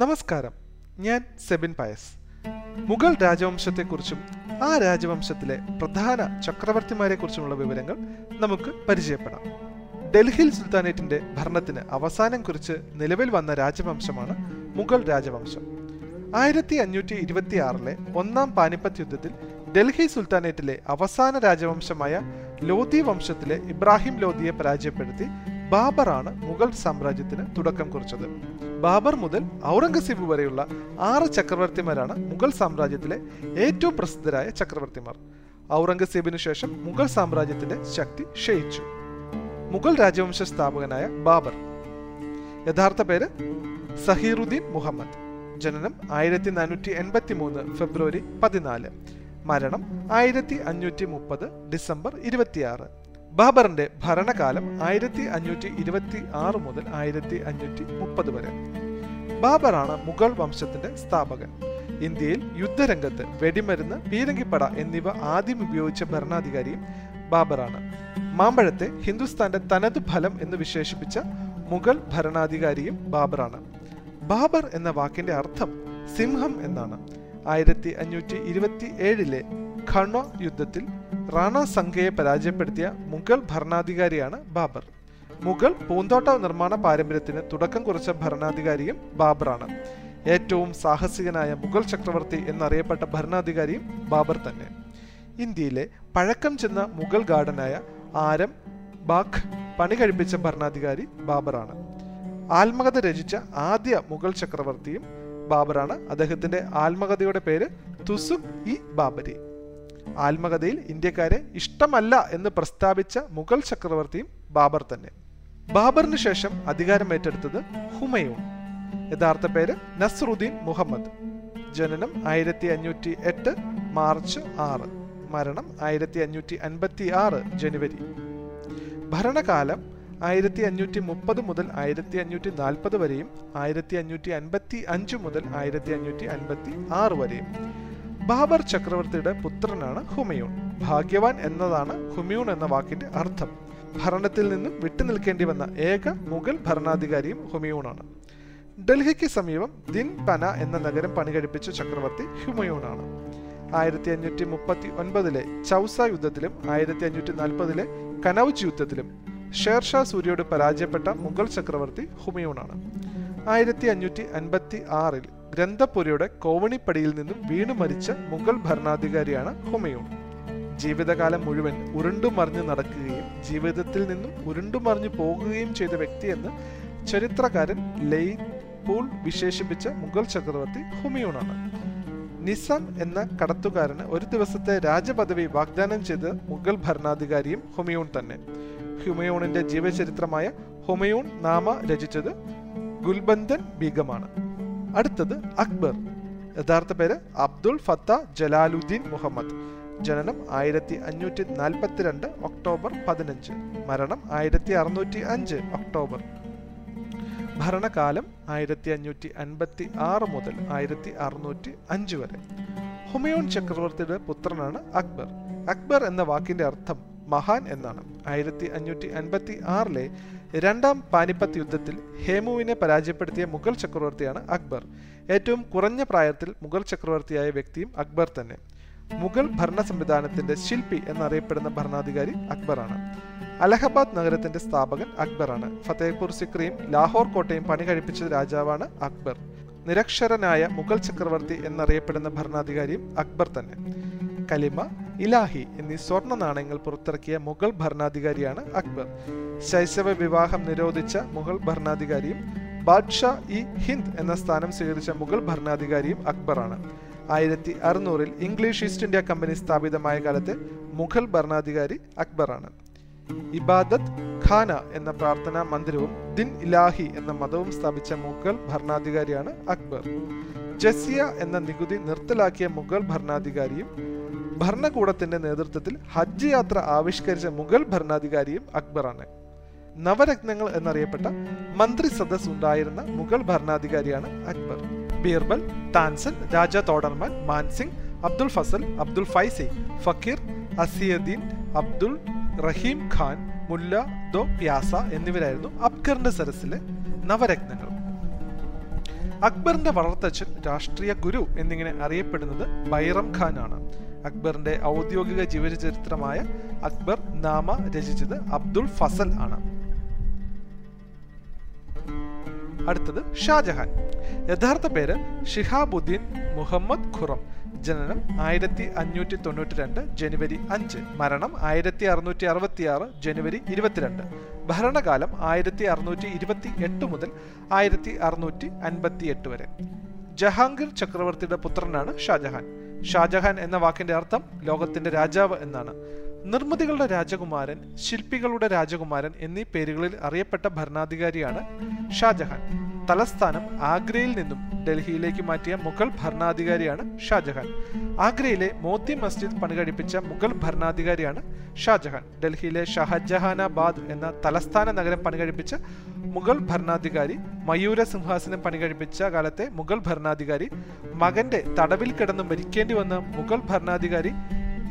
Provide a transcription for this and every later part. നമസ്കാരം, ഞാൻ സെബിൻ പായസ്. മുഗൾ രാജവംശത്തെക്കുറിച്ചും ആ രാജവംശത്തിലെ പ്രധാന ചക്രവർത്തിമാരെക്കുറിച്ചുമുള്ള വിവരങ്ങൾ നമുക്ക് പരിചയപ്പെടാം. ഡൽഹിയിൽ സുൽത്താനേറ്റിന്റെ ഭരണത്തിന് അവസാനം കുറിച്ച് നിലവിൽ വന്ന രാജവംശമാണ് മുഗൾ രാജവംശം. 1526 ഒന്നാം പാനിപ്പത്ത് യുദ്ധത്തിൽ ഡൽഹി സുൽത്താനേറ്റിലെ അവസാന രാജവംശമായ ലോധി വംശത്തിലെ ഇബ്രാഹിം ലോധിയെ പരാജയപ്പെടുത്തി ബാബറാണ് മുഗൾ സാമ്രാജ്യത്തിന് തുടക്കം കുറിച്ചത്. ബാബർ മുതൽ ഔറംഗസീബ് വരെയുള്ള 6 ചക്രവർത്തിമാരാണ് മുഗൾ സാമ്രാജ്യത്തിലെ ഏറ്റവും പ്രസിദ്ധരായ ചക്രവർത്തിമാർ. ഔറംഗസീബിനു ശേഷം മുഗൾ സാമ്രാജ്യത്തിന്റെ ശക്തി ക്ഷയിച്ചു. മുഗൾ രാജവംശ സ്ഥാപകനായ ബാബർ, യഥാർത്ഥ പേര് സഹീറുദ്ദീൻ മുഹമ്മദ്, ജനനം 1483 ഫെബ്രുവരി 14, മരണം 1530 ഡിസംബർ 26. ബാബറിന്റെ ഭരണകാലം 1526 മുതൽ 1530 വരെ. ബാബറാണ് മുഗൾ വംശത്തിന്റെ സ്ഥാപകൻ. ഇന്ത്യയിൽ യുദ്ധരംഗത്ത് വെടിമരുന്ന്, പീരങ്കിപ്പട എന്നിവ ആദ്യം ഉപയോഗിച്ച ഭരണാധികാരിയും ബാബറാണ്. മാമ്പഴത്തെ ഹിന്ദുസ്ഥാന്റെ തനത് ഫലം എന്ന് വിശേഷിപ്പിച്ച മുഗൾ ഭരണാധികാരിയും ബാബറാണ്. ബാബർ എന്ന വാക്കിന്റെ അർത്ഥം സിംഹം എന്നാണ്. 1527 ഖണോ യുദ്ധത്തിൽ റാണ സംഘയെ പരാജയപ്പെടുത്തിയ മുഗൾ ഭരണാധികാരിയാണ് ബാബർ. മുഗൾ പൂന്തോട്ട നിർമ്മാണ പാരമ്പര്യത്തിന് തുടക്കം കുറിച്ച ഭരണാധികാരിയും ബാബറാണ്. ഏറ്റവും സാഹസികനായ മുഗൾ ചക്രവർത്തി എന്നറിയപ്പെട്ട ഭരണാധികാരിയും ബാബർ തന്നെ. ഇന്ത്യയിലെ പഴക്കം ചെന്ന മുഗൾ ഗാർഡനായ ആരം ബാഗ് പണി കഴിപ്പിച്ച ഭരണാധികാരി ബാബറാണ്. ആത്മകഥ രചിച്ച ആദ്യ മുഗൾ ചക്രവർത്തിയും ബാബറാണ്. അദ്ദേഹത്തിന്റെ ആത്മകഥയുടെ പേര് തുസുഖ് ഇ ബാബരി. ആത്മകഥയിൽ ഇന്ത്യക്കാരെ ഇഷ്ടമല്ല എന്ന് പ്രസ്താവിച്ച മുഗൾ ചക്രവർത്തിയും ബാബർ തന്നെ. ബാബറിന് ശേഷം അധികാരമേറ്റെടുത്തത് ഹുമയൂൺ, യഥാർത്ഥ പേര് നസ്രുദ്ദീൻ മുഹമ്മദ്, ജനനം 1508 മാർച്ച് 6, മരണം 1556 ജനുവരി. ഭരണകാലം 1530 മുതൽ 1540 വരെയും 1555 മുതൽ 1556 വരെയും. ബാബർ ചക്രവർത്തിയുടെ പുത്രനാണ് ഹുമയൂൺ. ഭാഗ്യവാൻ എന്നതാണ് ഹുമയൂൺ എന്ന വാക്കിന്റെ അർത്ഥം. ഭരണത്തിൽ നിന്നും വിട്ടുനിൽക്കേണ്ടി വന്ന ഏക മുഗൾ ഭരണാധികാരിയും ഹുമയൂണാണ്. ഡൽഹിക്ക് സമീപം ദിൻപന എന്ന നഗരം പണികഴിപ്പിച്ച ചക്രവർത്തി ഹുമയൂണാണ്. 1539 ചൗസ യുദ്ധത്തിലും 1540 കനൌജ് യുദ്ധത്തിലും ഷേർഷാ സൂര്യയോട് പരാജയപ്പെട്ട മുഗൾ ചക്രവർത്തി ഹുമയൂണാണ്. 1556 ഗ്രന്ഥപുരയുടെ കോവണിപ്പടിയിൽ നിന്നും വീണു മരിച്ച മുഗൾ ഭരണാധികാരിയാണ് ഹുമയൂൺ. ജീവിതകാലം മുഴുവൻ ഉരുണ്ടുമറിഞ്ഞു നടക്കുകയും ജീവിതത്തിൽ നിന്നും ഉരുണ്ടുമറിഞ്ഞു പോകുകയും ചെയ്ത വ്യക്തിയെന്ന് ചരിത്രകാരൻ ലെയ്ൻ പൂൾ വിശേഷിപ്പിച്ച മുഗൾ ചക്രവർത്തി ഹുമയൂണാണ്. നിസാം എന്ന കടത്തുകാരന് ഒരു ദിവസത്തെ രാജപദവി വാഗ്ദാനം ചെയ്ത മുഗൾ ഭരണാധികാരിയും ഹുമയൂൺ തന്നെ. ഹുമയൂണിന്റെ ജീവചരിത്രമായ ഹുമയൂൺ നാമ രചിച്ചത് ഗുൽബന്ധൻ ബീഗമാണ്. അടുത്തത് അക്ബർ, യഥാർത്ഥ പേര് അബ്ദുൽ ഫത്ത ജലാലുദ്ദീൻ മുഹമ്മദ്, ജനനം 1542 ഒക്ടോബർ 15, മരണം 1605 ഒക്ടോബർ. ഭരണകാലം 1556 മുതൽ 1605 വരെ. ഹുമയൂൺ ചക്രവർത്തിയുടെ പുത്രനാണ് അക്ബർ. അക്ബർ എന്ന വാക്കിന്റെ അർത്ഥം മഹാൻ എന്നാണ്. 1556 രണ്ടാം പാനിപ്പത്ത് യുദ്ധത്തിൽ ഹേമുവിനെ പരാജയപ്പെടുത്തിയ മുഗൾ ചക്രവർത്തിയാണ് അക്ബർ. ഏറ്റവും കുറഞ്ഞ പ്രായത്തിൽ മുഗൾ ചക്രവർത്തിയായ വ്യക്തിയും അക്ബർ തന്നെ. മുഗൾ ഭരണ സംവിധാനത്തിന്റെ ശില്പി എന്നറിയപ്പെടുന്ന ഭരണാധികാരി അക്ബറാണ്. അലഹബാദ് നഗരത്തിന്റെ സ്ഥാപകൻ അക്ബറാണ്. ഫത്തേപൂർ സിക്രിയും ലാഹോർ കോട്ടയും പണി കഴിപ്പിച്ച രാജാവാണ് അക്ബർ. നിരക്ഷരനായ മുഗൾ ചക്രവർത്തി എന്നറിയപ്പെടുന്ന ഭരണാധികാരിയും അക്ബർ തന്നെ. കലിമ-ഇലാഹി എന്നീ സ്വർണ്ണ നാണയങ്ങൾ പുറത്തിറക്കിയ മുഗൾ ഭരണാധികാരിയാണ് അക്ബർ. ശൈശവ വിവാഹം നിരോധിച്ച മുഗൾ ഭരണാധികാരിയും ബാദ്ഷാ ഇ ഹിന്ദ് എന്ന സ്ഥാനം സ്വീകരിച്ച മുഗൾ ഭരണാധികാരിയും അക്ബറാണ്. 1600 ഇംഗ്ലീഷ് ഈസ്റ്റ് ഇന്ത്യ കമ്പനി സ്ഥാപിതമായ കാലത്തെ മുഗൾ ഭരണാധികാരി അക്ബറാണ്. ഇബാദത്ത് ഖാന എന്ന പ്രാർത്ഥനാ മന്ദിരവും ദിൻ-ഇലാഹി എന്ന മതവും സ്ഥാപിച്ച മുഗൾ ഭരണാധികാരിയാണ് അക്ബർ. ജസിയ എന്ന നികുതി നിർത്തലാക്കിയ മുഗൾ ഭരണാധികാരിയും ഭരണകൂടത്തിന്റെ നേതൃത്വത്തിൽ ഹജ്ജ് യാത്ര ആവിഷ്കരിച്ച മുഗൾ ഭരണാധികാരിയും അക്ബറാണ്. നവരത്നങ്ങൾ എന്നറിയപ്പെട്ട മന്ത്രിസദസ് ഉണ്ടായിരുന്ന മുഗൾ ഭരണാധികാരിയാണ് അക്ബർ. ബീർബൽ, താൻസൻ, രാജ തോഡർമാൻ, മാൻസിംഗ്, അബ്ദുൽ ഫസൽ, അബ്ദുൽ ഫൈസൽ, ഫക്കീർ, അസിയുദ്ദീൻ, അബ്ദുൽ റഹീം ഖാൻ, മുല്ല ദോ പ്യാസ എന്നിവരായിരുന്നു അക്ബറിന്റെ സരസിലെ നവരത്നങ്ങൾ. അക്ബറിന്റെ വളർത്തച്ഛൻ, രാഷ്ട്രീയ ഗുരു എന്നിങ്ങനെ അറിയപ്പെടുന്നത് ബൈറം ഖാൻ ആണ്. അക്ബറിന്റെ ഔദ്യോഗിക ജീവചരിത്രമായ അക്ബർ നാമ രചിച്ചത് അബ്ദുൽ ഫസൽ ആണ്. അടുത്തത് ഷാജഹാൻ. യഥാർത്ഥ പേര് ഷിഹാബുദ്ദീൻ മുഹമ്മദ് ഖുറം. ജനനം 1592 ജനുവരി 5, മരണം 1666 ജനുവരി 22. ഭരണകാലം 1628 മുതൽ 1658 വരെ. ജഹാംഗീർ ചക്രവർത്തിയുടെ പുത്രനാണ് ഷാജഹാൻ. ഷാജഹാൻ എന്ന വാക്കിന്റെ അർത്ഥം ലോകത്തിന്റെ രാജാവ് എന്നാണ്. നിർമ്മിതികളുടെ രാജകുമാരൻ, ശില്പികളുടെ രാജകുമാരൻ എന്നീ പേരുകളിൽ അറിയപ്പെട്ട ഭരണാധികാരിയാണ് ഷാജഹാൻ. തലസ്ഥാനം ആഗ്രയിൽ നിന്നും ഡൽഹിയിലേക്ക് മാറ്റിയ മുഗൾ ഭരണാധികാരിയാണ് ഷാജഹാൻ. ആഗ്രയിലെ മോത്തി മസ്ജിദ് പണികഴിപ്പിച്ച മുഗൾ ഭരണാധികാരിയാണ് ഷാജഹാൻ. ഡൽഹിയിലെ ഷഹജഹാനാബാദ് എന്ന തലസ്ഥാന നഗരം പണികഴിപ്പിച്ച മുഗൾ ഭരണാധികാരി, മയൂര സിംഹാസനം പണികഴിപ്പിച്ച കാലത്തെ മുഗൾ ഭരണാധികാരി, മകന്റെ തടവിൽ കിടന്ന് മരിക്കേണ്ടി വന്ന മുഗൾ ഭരണാധികാരി,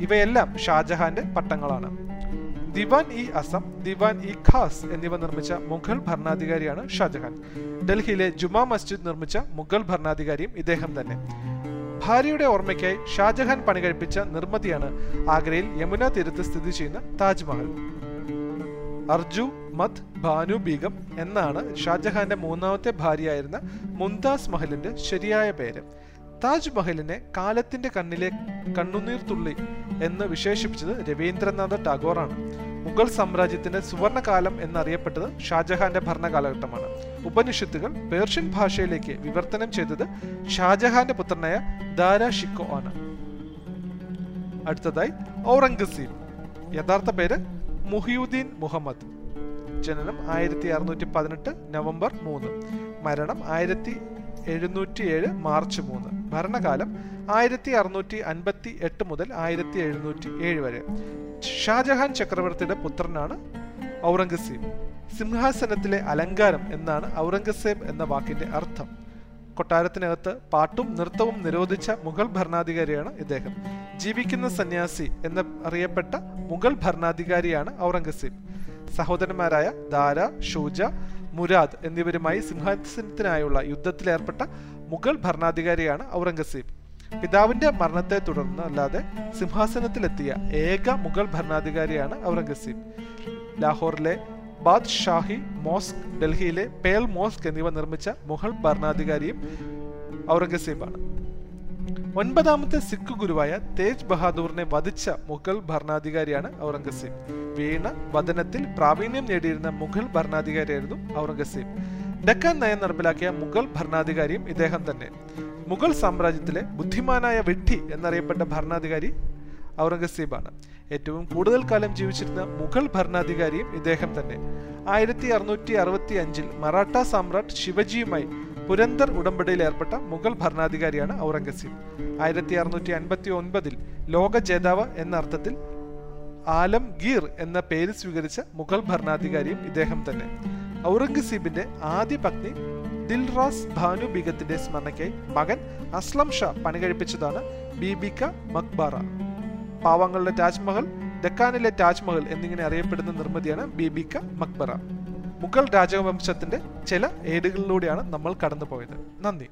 ഇവയെല്ലാം ഷാജഹാന്റെ പട്ടങ്ങളാണ്. ദിവാൻ-ഇ-അസം, ദിവാൻ-ഇ-ഖാസ് എന്നിവ നിർമ്മിച്ച മുഗൾ ഭരണാധികാരിയാണ് ഷാജഹാൻ. ഡൽഹിയിലെ ജുമാ മസ്ജിദ് നിർമ്മിച്ച മുഗൾ ഭരണാധികാരിയും ഇദ്ദേഹം തന്നെ. ഭാര്യയുടെ ഓർമ്മയ്ക്കായി ഷാജഹാൻ പണികഴിപ്പിച്ച നിർമ്മിതിയാണ് ആഗ്രയിൽ യമുന തീരത്ത് സ്ഥിതി ചെയ്യുന്ന താജ്മഹൽ. അർജുമന്ദ് ബാനു ബീഗം എന്നാണ് ഷാജഹാന്റെ മൂന്നാമത്തെ ഭാര്യയായിരുന്ന മുംതാസ് മഹലിന്റെ ശരിയായ പേര്. താജ്മഹലിനെ കാലത്തിന്റെ കണ്ണിലെ കണ്ണുനീർ തുള്ളി എന്ന് വിശേഷിപ്പിച്ചത് രവീന്ദ്രനാഥ ടാഗോർ ആണ്. മുഗൾ സാമ്രാജ്യത്തിന്റെ സുവർണകാലം എന്നറിയപ്പെട്ടത് ഷാജഹാന്റെ ഭരണകാലഘട്ടമാണ്. ഉപനിഷത്തുകൾ പേർഷ്യൻ ഭാഷയിലേക്ക് വിവർത്തനം ചെയ്തത് ഷാജഹാന്റെ പുത്രനായ ദാരാ ഷിക്കോ ആണ്. അടുത്തതായി ഔറംഗസീബ്. യഥാർത്ഥ പേര് മുഹിയുദ്ദീൻ മുഹമ്മദ്. ജനനം 1618 നവംബർ 3, മരണം 1707 മാർച്ച് 3. ഭരണകാലം 1658 മുതൽ 1707 വരെ. ഷാജഹാൻ ചക്രവർത്തിയുടെ പുത്രനാണ് ഔറംഗസീബ്. സിംഹാസനത്തിലെ അലങ്കാരം എന്നാണ് ഔറംഗസേബ് എന്ന വാക്കിന്റെ അർത്ഥം. കൊട്ടാരത്തിനകത്ത് പാട്ടും നൃത്തവും നിരോധിച്ച മുഗൾ ഭരണാധികാരിയാണ് ഇദ്ദേഹം. ജീവിക്കുന്ന സന്യാസി എന്ന് അറിയപ്പെട്ട മുഗൾ ഭരണാധികാരിയാണ് ഔറംഗസീബ്. സഹോദരന്മാരായ ദാര, ഷൂജ, മുരാദ് എന്നിവരുമായി സിംഹാസനത്തിനായുള്ള യുദ്ധത്തിലേർപ്പെട്ട മുഗൾ ഭരണാധികാരിയാണ് ഔറംഗസീബ്. പിതാവിന്റെ മരണത്തെ തുടർന്ന് അല്ലാതെ സിംഹാസനത്തിലെത്തിയ ഏക മുഗൾ ഭരണാധികാരിയാണ് ഔറംഗസീബ്. ലാഹോറിലെ ബാദ്ഷാഹി മോസ്ക്, ഡൽഹിയിലെ പേൽ മോസ്ക് എന്നിവ നിർമ്മിച്ച മുഗൾ ഭരണാധികാരിയും ഔറംഗസീബാണ്. 9ാമത്തെ സിഖ് ഗുരുവായ തേജ് ബഹാദൂറിനെ വധിച്ച മുഗൾ ഭരണാധികാരിയാണ് ഔറംഗസീബ്. വീണ വദനത്തിൽ പ്രാവീണ്യം നേടിയിരുന്ന മുഗൾ ഭരണാധികാരിയായിരുന്നു ഔറംഗസീബ്. ഡക്കാൻ നയം നടപ്പിലാക്കിയ മുഗൾ ഭരണാധികാരിയും ഇദ്ദേഹം തന്നെ. മുഗൾ സാമ്രാജ്യത്തിലെ ബുദ്ധിമാനായ വിഡ്ഢി എന്നറിയപ്പെട്ട ഭരണാധികാരി ഔറംഗസീബാണ്. ഏറ്റവും കൂടുതൽ കാലം ജീവിച്ചിരുന്ന മുഗൾ ഭരണാധികാരിയും ഇദ്ദേഹം തന്നെ. 1665 മറാഠ സാമ്രാട്ട് ശിവജിയുമായി പുരന്തർ ഉടമ്പടിയിൽ ഏർപ്പെട്ട മുഗൾ ഭരണാധികാരിയാണ് ഔറംഗസീബ്. 1659 ലോക ജേതാവ് എന്ന അർത്ഥത്തിൽ ആലംഗീർ എന്ന പേര് സ്വീകരിച്ച മുഗൾ ഭരണാധികാരിയും ഇദ്ദേഹം തന്നെ. ഔറംഗസീബിന്റെ ആദ്യ പത്നി ദിൽറാസ് ഭാനു ബീഗത്തിന്റെ സ്മരണയ്ക്കായി മകൻ അസ്ലം ഷാ പണികഴിപ്പിച്ചതാണ് ബീബി ക മഖ്ബാറ. പാവങ്ങളുടെ താജ്മഹൽ, ഡെക്കാനിലെ താജ്മഹൽ എന്നിങ്ങനെ അറിയപ്പെടുന്ന നിർമ്മിതിയാണ് ബീബി ക മഖ്ബറ. മുഗൾ രാജവംശത്തിന്റെ ചില ഏടുകളിലൂടെയാണ് നമ്മൾ കടന്നുപോയത്. നന്ദി.